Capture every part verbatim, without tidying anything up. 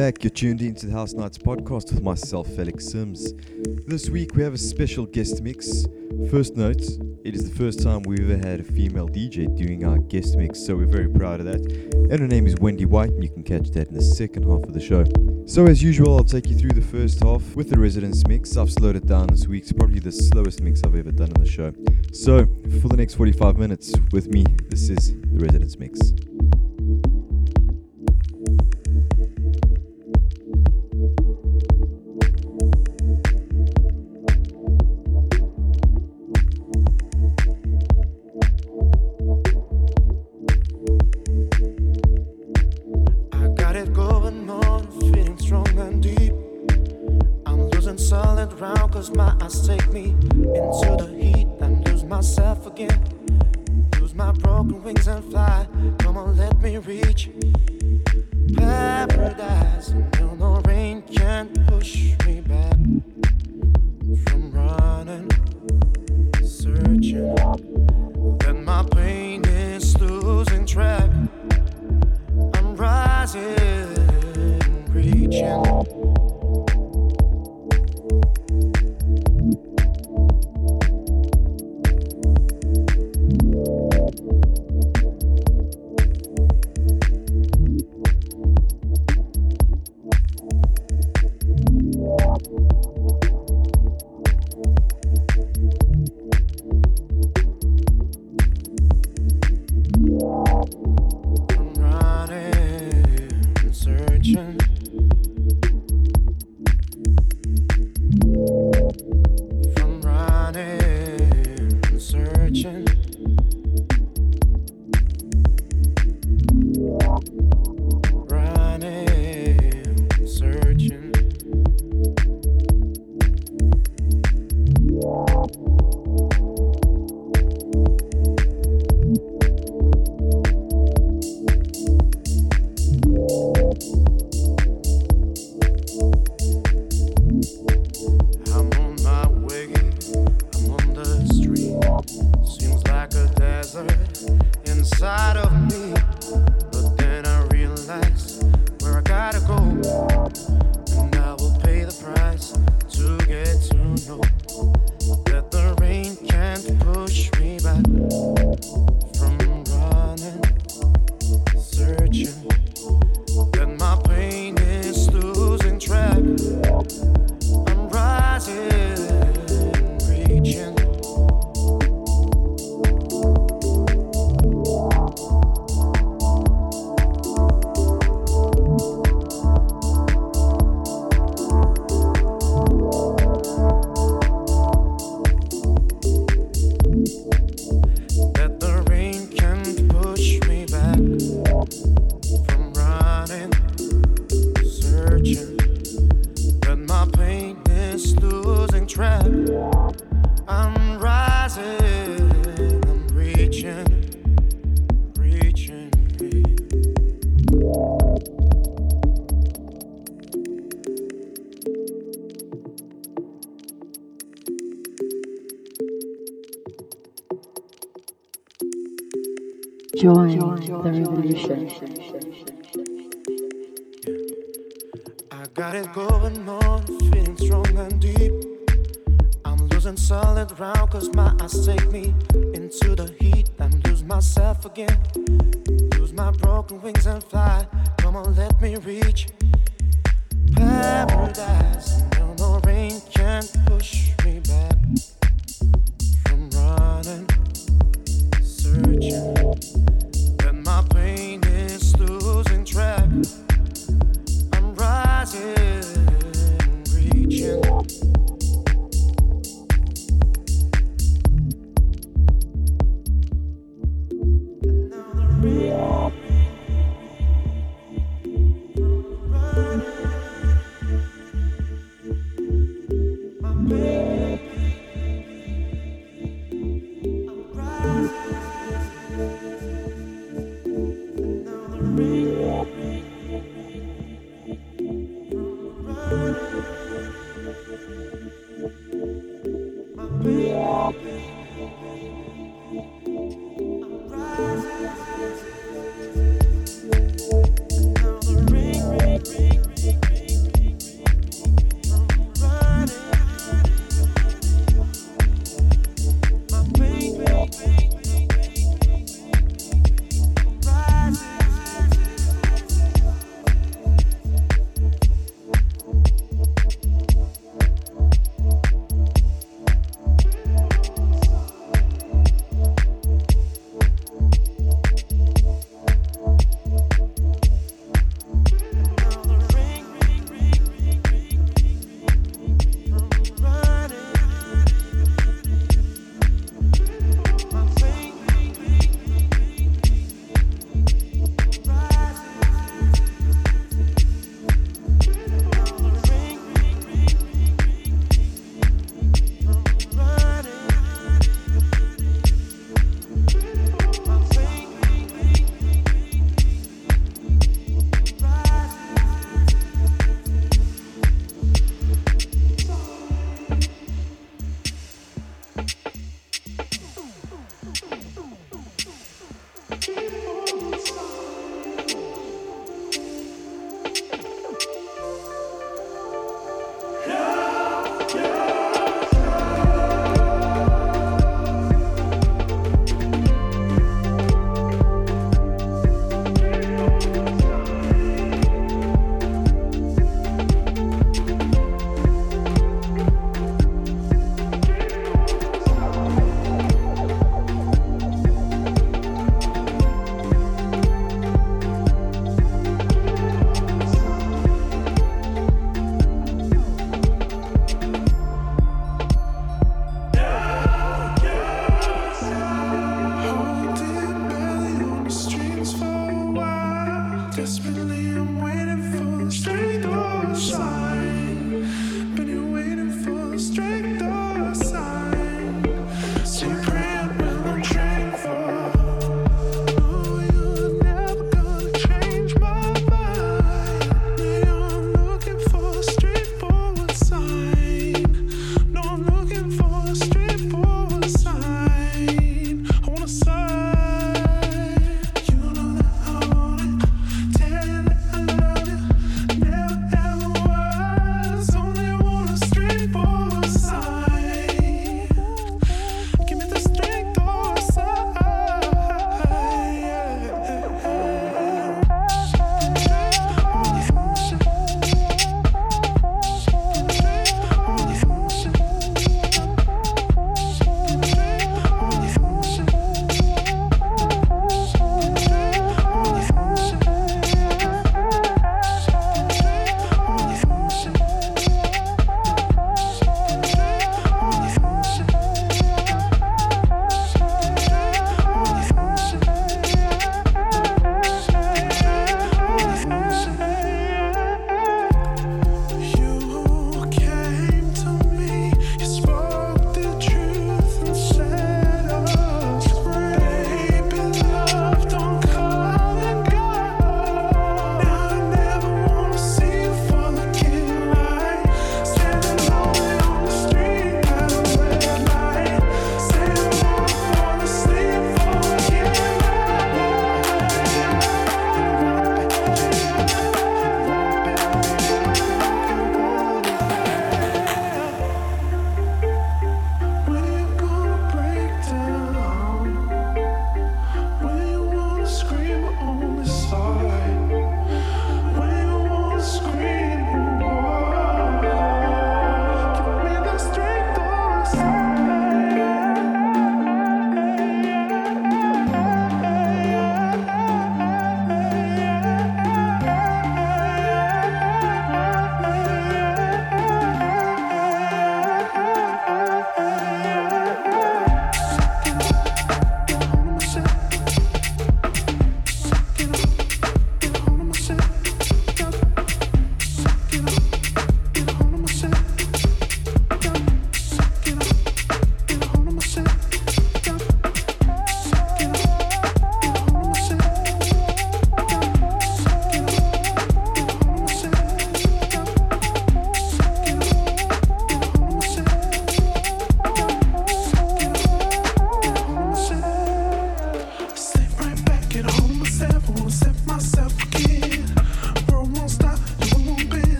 back. You're tuned into the House Nights podcast with myself, Alex Sims. This week we have a special guest mix. First note, it is the first time we've ever had a female D J doing our guest mix, so we're very proud of that. And her name is Wendy White, and you can catch that in the second half of the show. So as usual, I'll take you through the first half with the residence mix. I've slowed it down this week. It's probably the slowest mix I've ever done on the show. So for the next forty-five minutes with me, this is the residence mix. Join, join, join the revolution. Yeah. I got it going on, feeling strong and deep. I'm losing solid ground cause my eyes take me into the heat and lose myself again. Lose my broken wings and fly, come on let me reach paradise. No, no rain can push me back from running, searching. When my pain is losing track, I'm rising, reaching. Ring, ring, ring.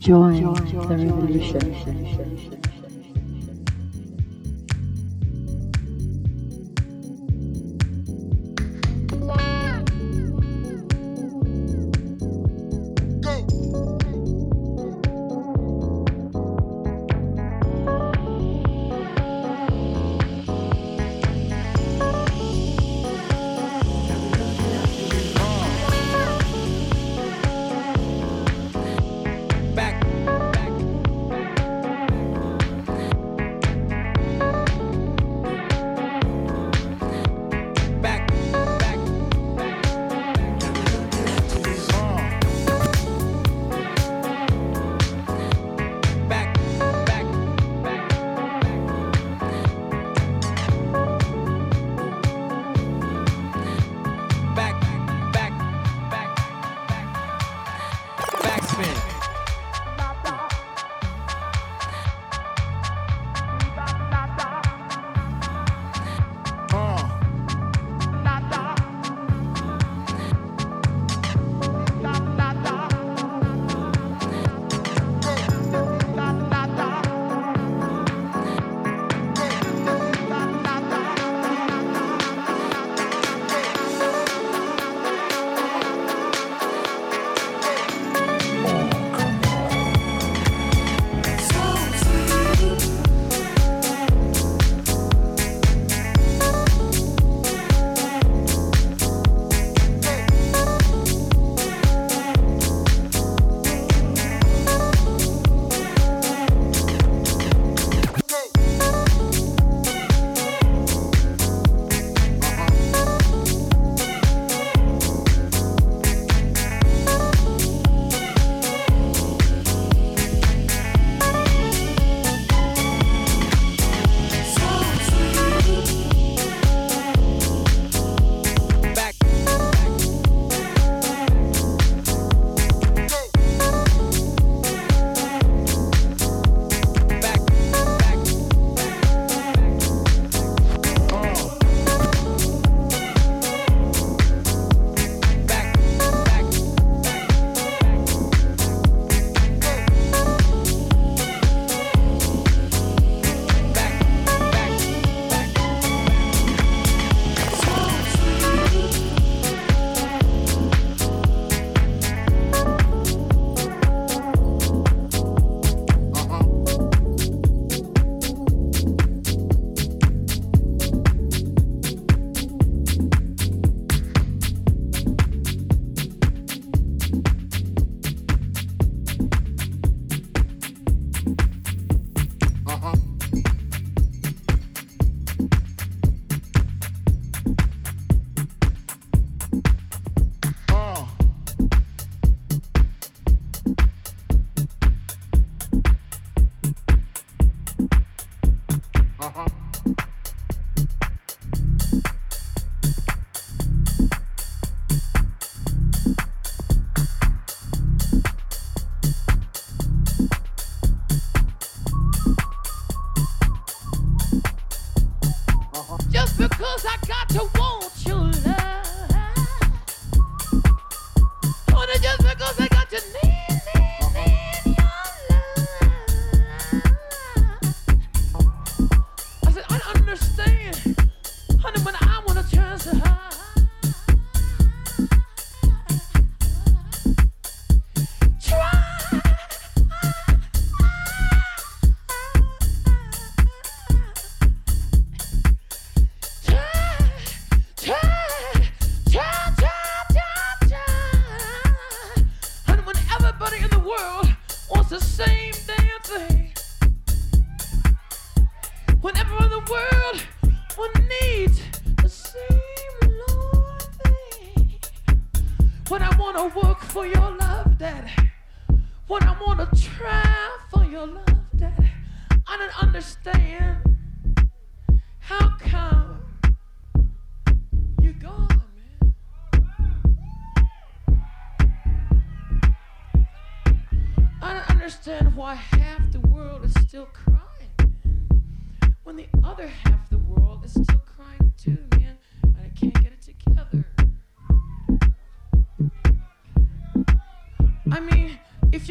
Join the revolution.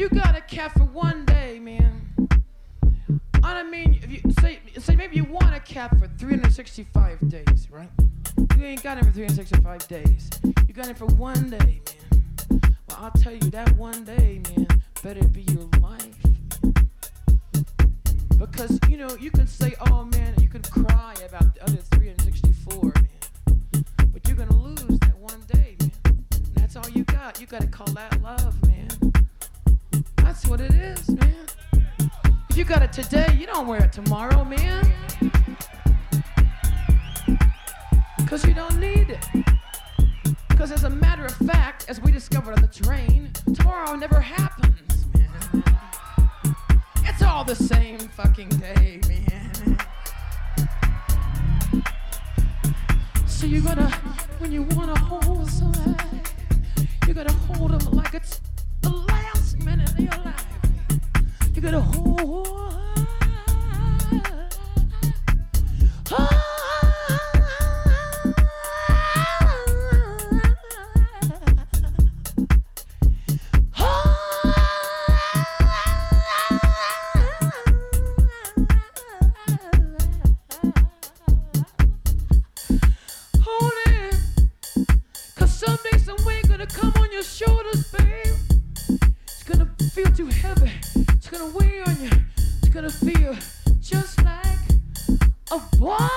you gotta care for one day, man. I mean, if you say say maybe you want a cat for three hundred sixty-five days, right? You ain't got it for three hundred sixty-five days. You got it for one day, man. Well, I'll tell you that one day, man, better be your life. Because, you know, you can say, oh, man, you can cry about the other three hundred sixty-four, man. But you're gonna lose that one day, man. That's all you got. You gotta call that love, man. That's what it is, man. If you got it today, you don't wear it tomorrow, man. Cause you don't need it. Cause as a matter of fact, as we discovered on the train, tomorrow never happens, man. It's all the same fucking day, man. So you're gonna, when you wanna hold somebody, you're gonna hold them like it's the last minute of your life. You gotta hold, hold it, 'cause some day some way gonna come on your shoulders, babe. It's gonna feel too heavy. It's gonna weigh on you, it's gonna feel just like a bomb.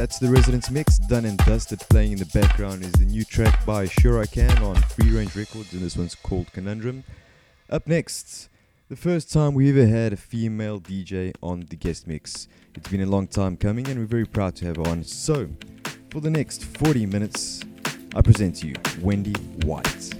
That's the Residence Mix, done and dusted. Playing in the background is the new track by Sure I Can on Free Range Records, and this one's called Conundrum. Up next, the first time we ever had a female D J on the guest mix. It's been a long time coming and we're very proud to have her on. So, for the next forty minutes, I present to you Wendy White.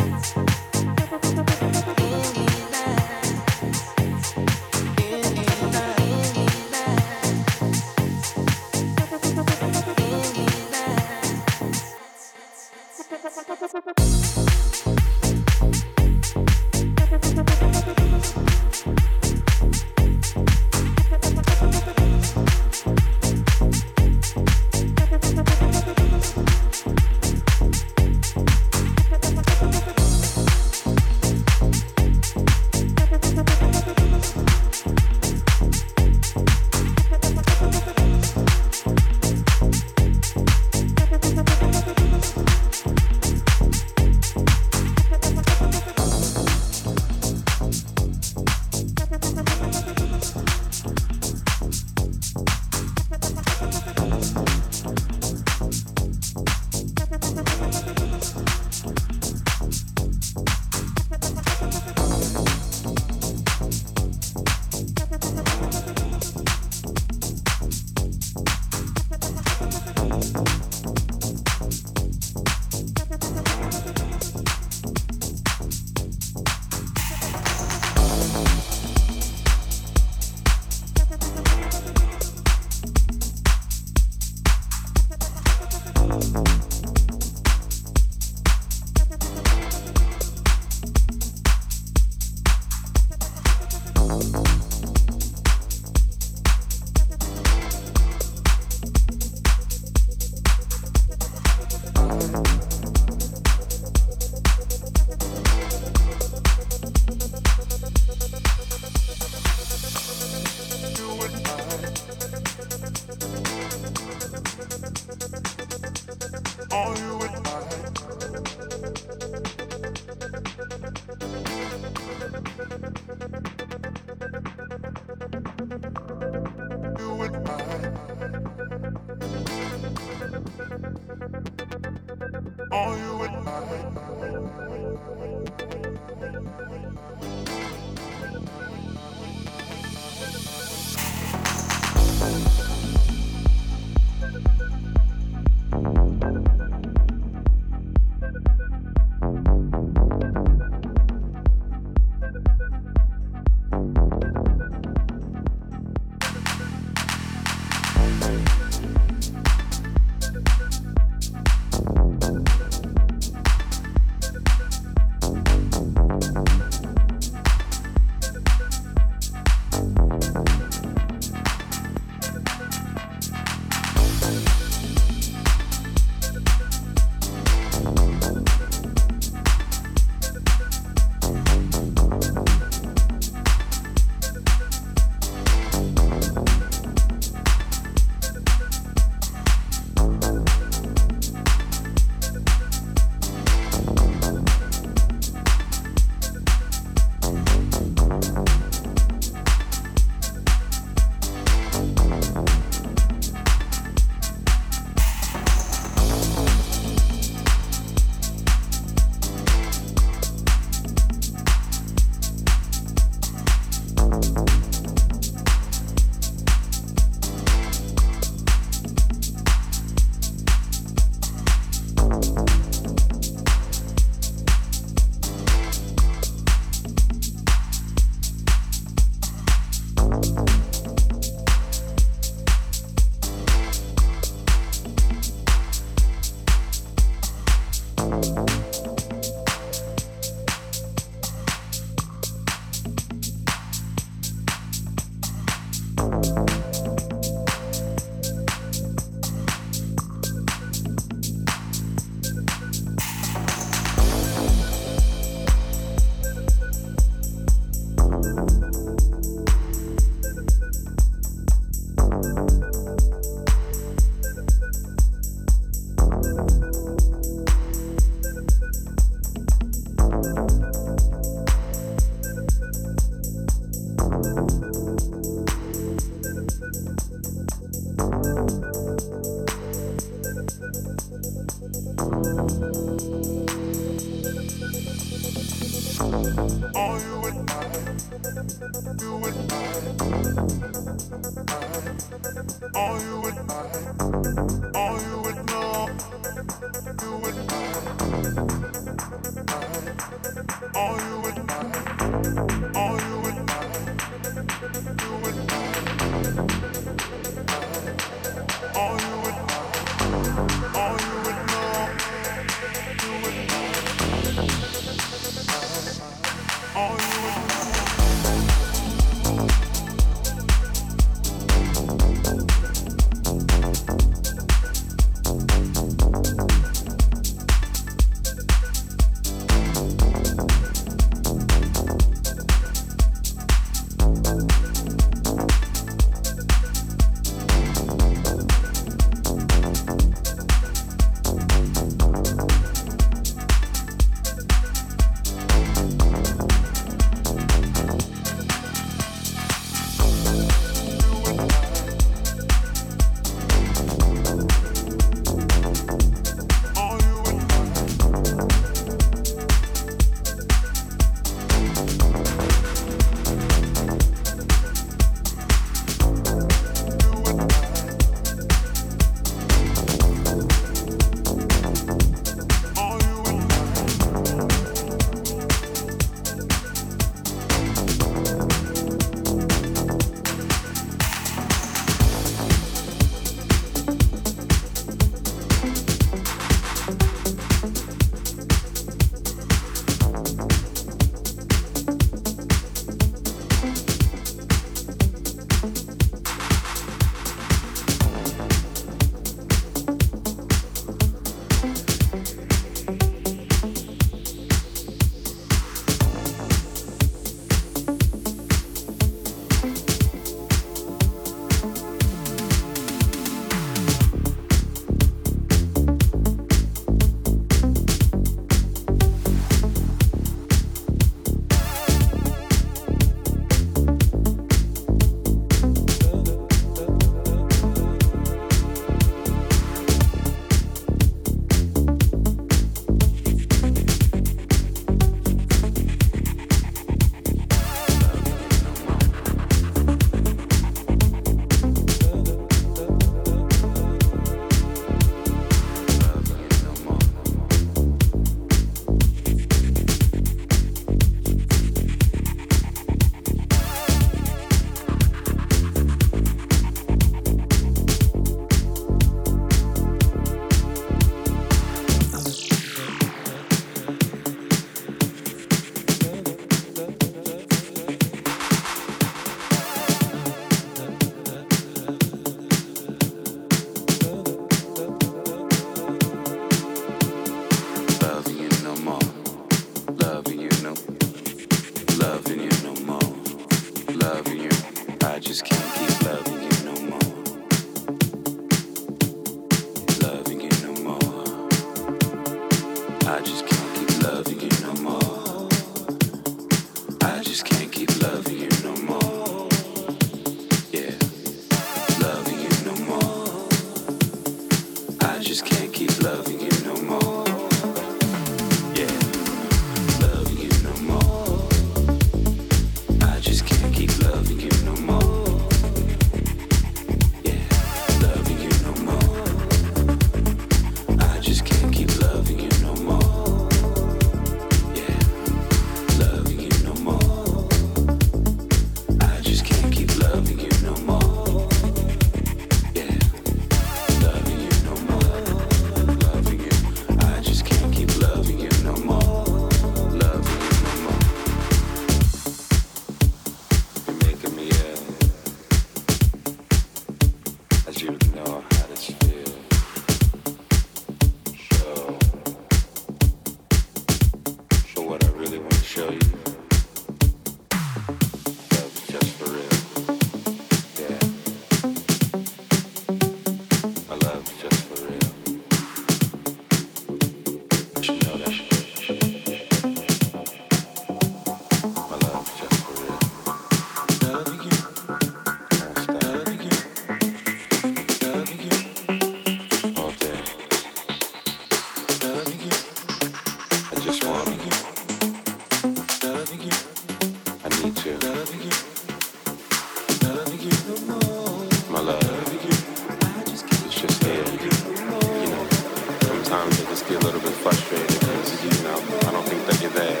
be a little bit frustrated because, you know, I don't think that you're there.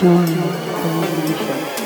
Join the revolution.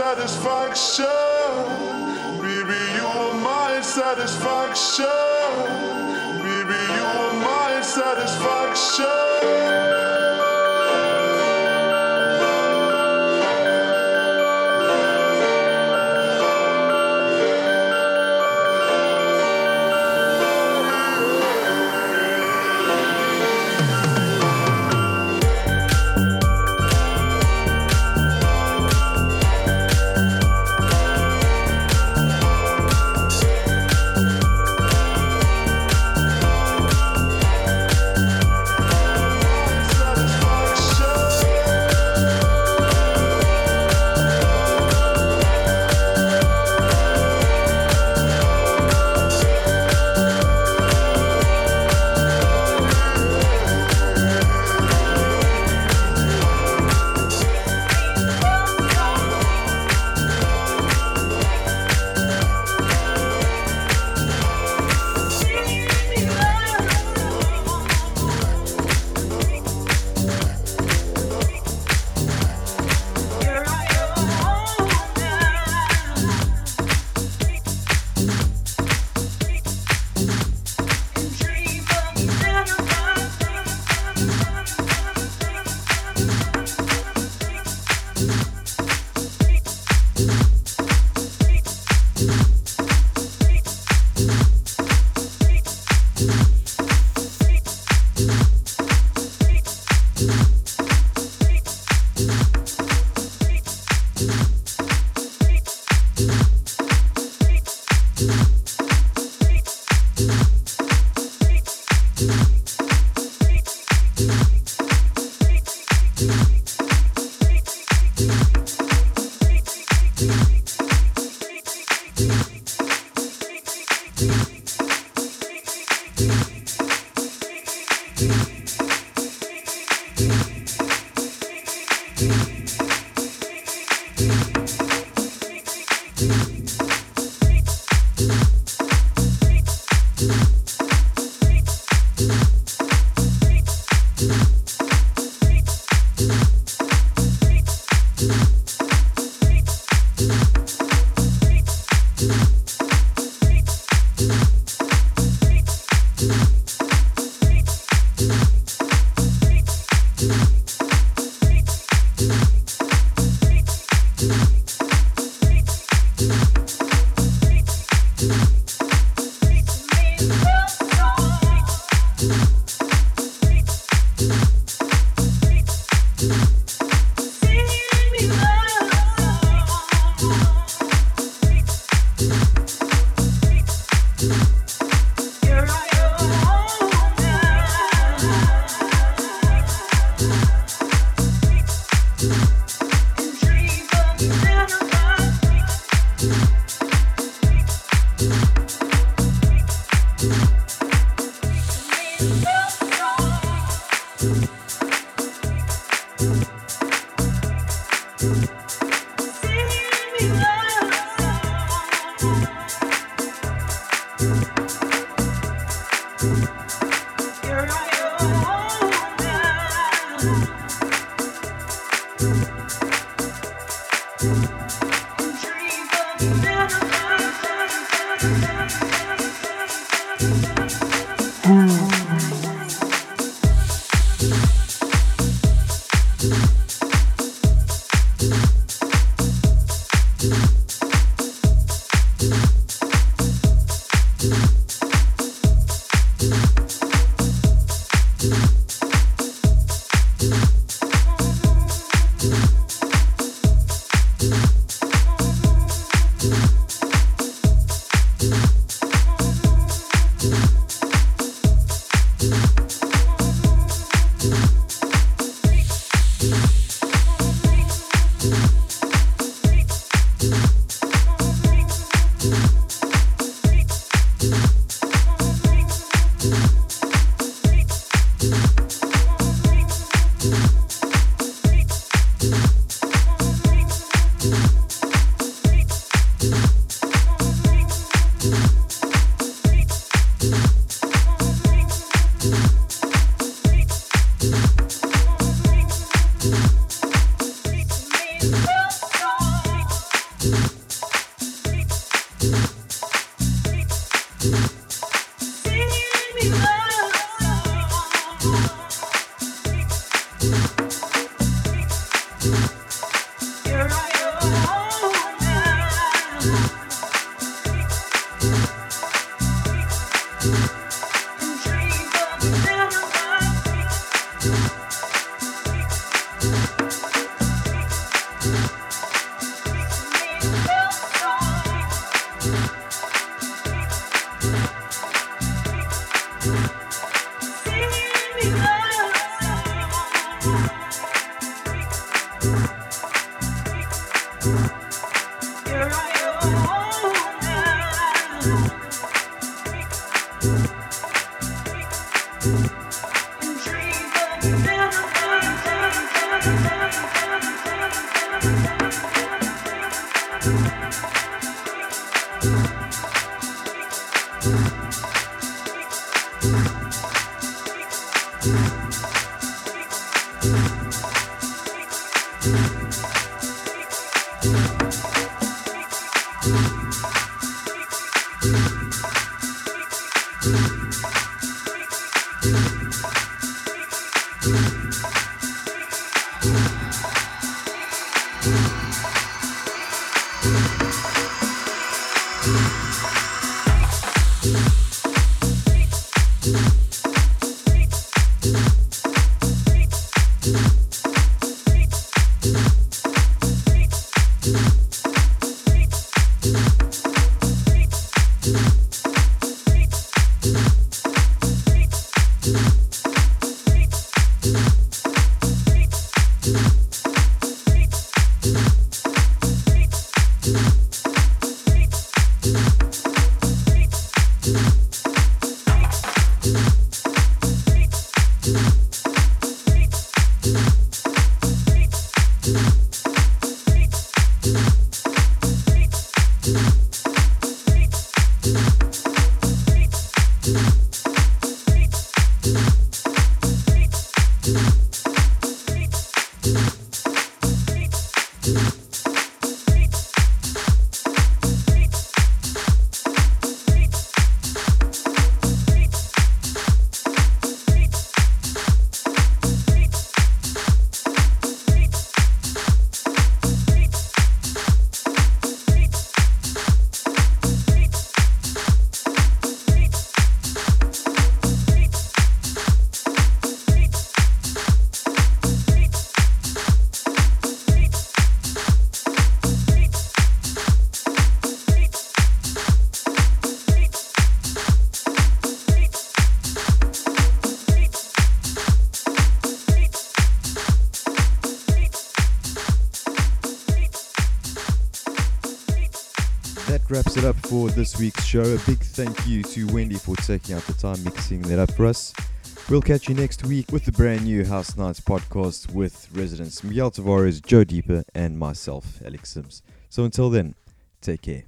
satisfaction. Baby, you are my satisfaction. Baby, you are my satisfaction. We'll be right back. Wraps it up for this week's show. A big thank you to Wendy for taking out the time mixing that up for us. We'll catch you next week with the brand new House Nights podcast with residents Miguel Tavares, Joe Deeper and myself, Alex Sims. So until then, take care.